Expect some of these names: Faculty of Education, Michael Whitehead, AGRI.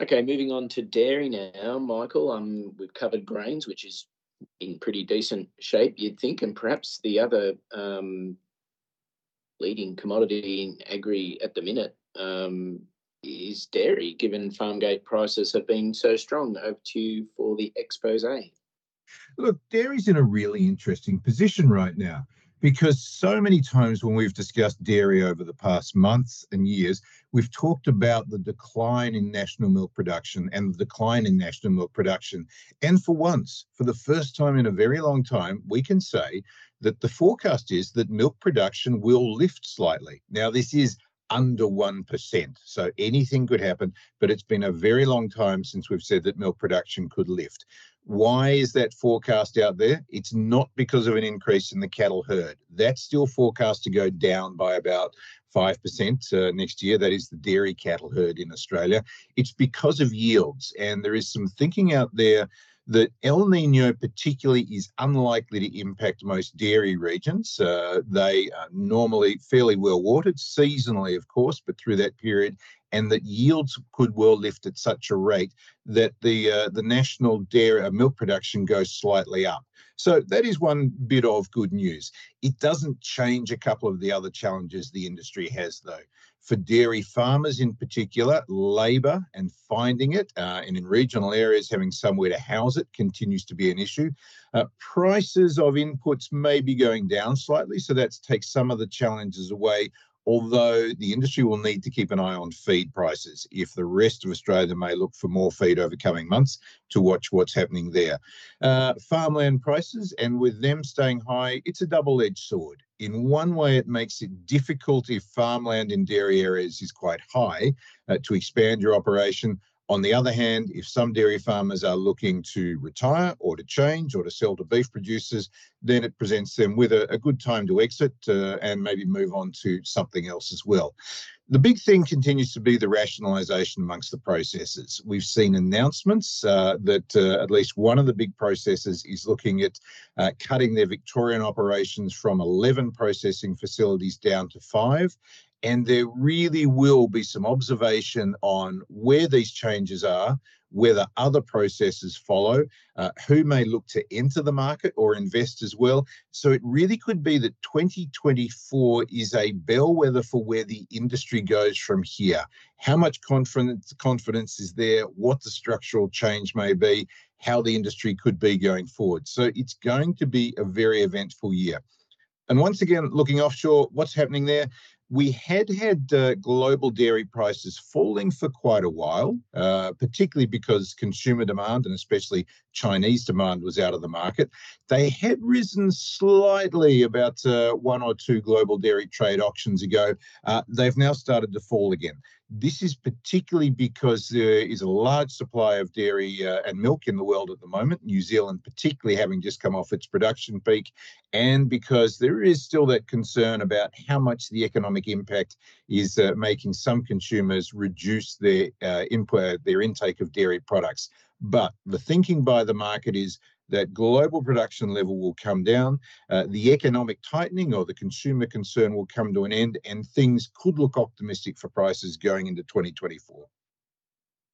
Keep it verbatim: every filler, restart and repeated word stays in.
Okay, moving on to dairy now, Michael. Um, we've covered grains, which is in pretty decent shape, you'd think, and perhaps the other um, leading commodity in agri at the minute um, is dairy, given farm gate prices have been so strong. Over to you for the expose. Look, dairy's in a really interesting position right now, because so many times when we've discussed dairy over the past months and years, we've talked about the decline in national milk production and the decline in national milk production. And for once, for the first time in a very long time, we can say that the forecast is that milk production will lift slightly. Now, this is under one percent, so anything could happen, but it's been a very long time since we've said that milk production could lift. Why is that forecast out there? It's not because of an increase in the cattle herd. That's still forecast to go down by about five percent uh, next year. That is the dairy cattle herd in Australia. It's because of yields, and there is some thinking out there that El Niño particularly is unlikely to impact most dairy regions. Uh, they are normally fairly well watered, seasonally, of course, but through that period, and that yields could well lift at such a rate that the uh, the national dairy uh, milk production goes slightly up. So that is one bit of good news. It doesn't change a couple of the other challenges the industry has, though. For dairy farmers in particular, labour and finding it, uh, and in regional areas having somewhere to house it, continues to be an issue. Uh, prices of inputs may be going down slightly, so that takes some of the challenges away, although the industry will need to keep an eye on feed prices. If the rest of Australia may look for more feed over coming months, to watch what's happening there. Uh, farmland prices, and with them staying high, it's a double-edged sword. In one way, it makes it difficult if farmland in dairy areas is quite high uh, to expand your operation. On the other hand, if some dairy farmers are looking to retire or to change or to sell to beef producers, then it presents them with a, a good time to exit uh, and maybe move on to something else as well. The big thing continues to be the rationalisation amongst the processors. We've seen announcements uh, that uh, at least one of the big processors is looking at uh, cutting their Victorian operations from eleven processing facilities down to five. And there really will be some observation on where these changes are, whether other processes follow, uh, who may look to enter the market or invest as well. So it really could be that twenty twenty-four is a bellwether for where the industry goes from here. How much confidence, confidence is there, what the structural change may be, how the industry could be going forward. So it's going to be a very eventful year. And once again, looking offshore, what's happening there? We had had uh, global dairy prices falling for quite a while, uh, particularly because consumer demand and especially Chinese demand was out of the market. They had risen slightly about uh, one or two global dairy trade auctions ago. Uh, they've now started to fall again. This is particularly because there is a large supply of dairy uh, and milk in the world at the moment, New Zealand particularly having just come off its production peak, and because there is still that concern about how much the economic impact is uh, making some consumers reduce their, uh, input, their intake of dairy products. But the thinking by the market is that global production level will come down, uh, the economic tightening or the consumer concern will come to an end, and things could look optimistic for prices going into twenty twenty-four.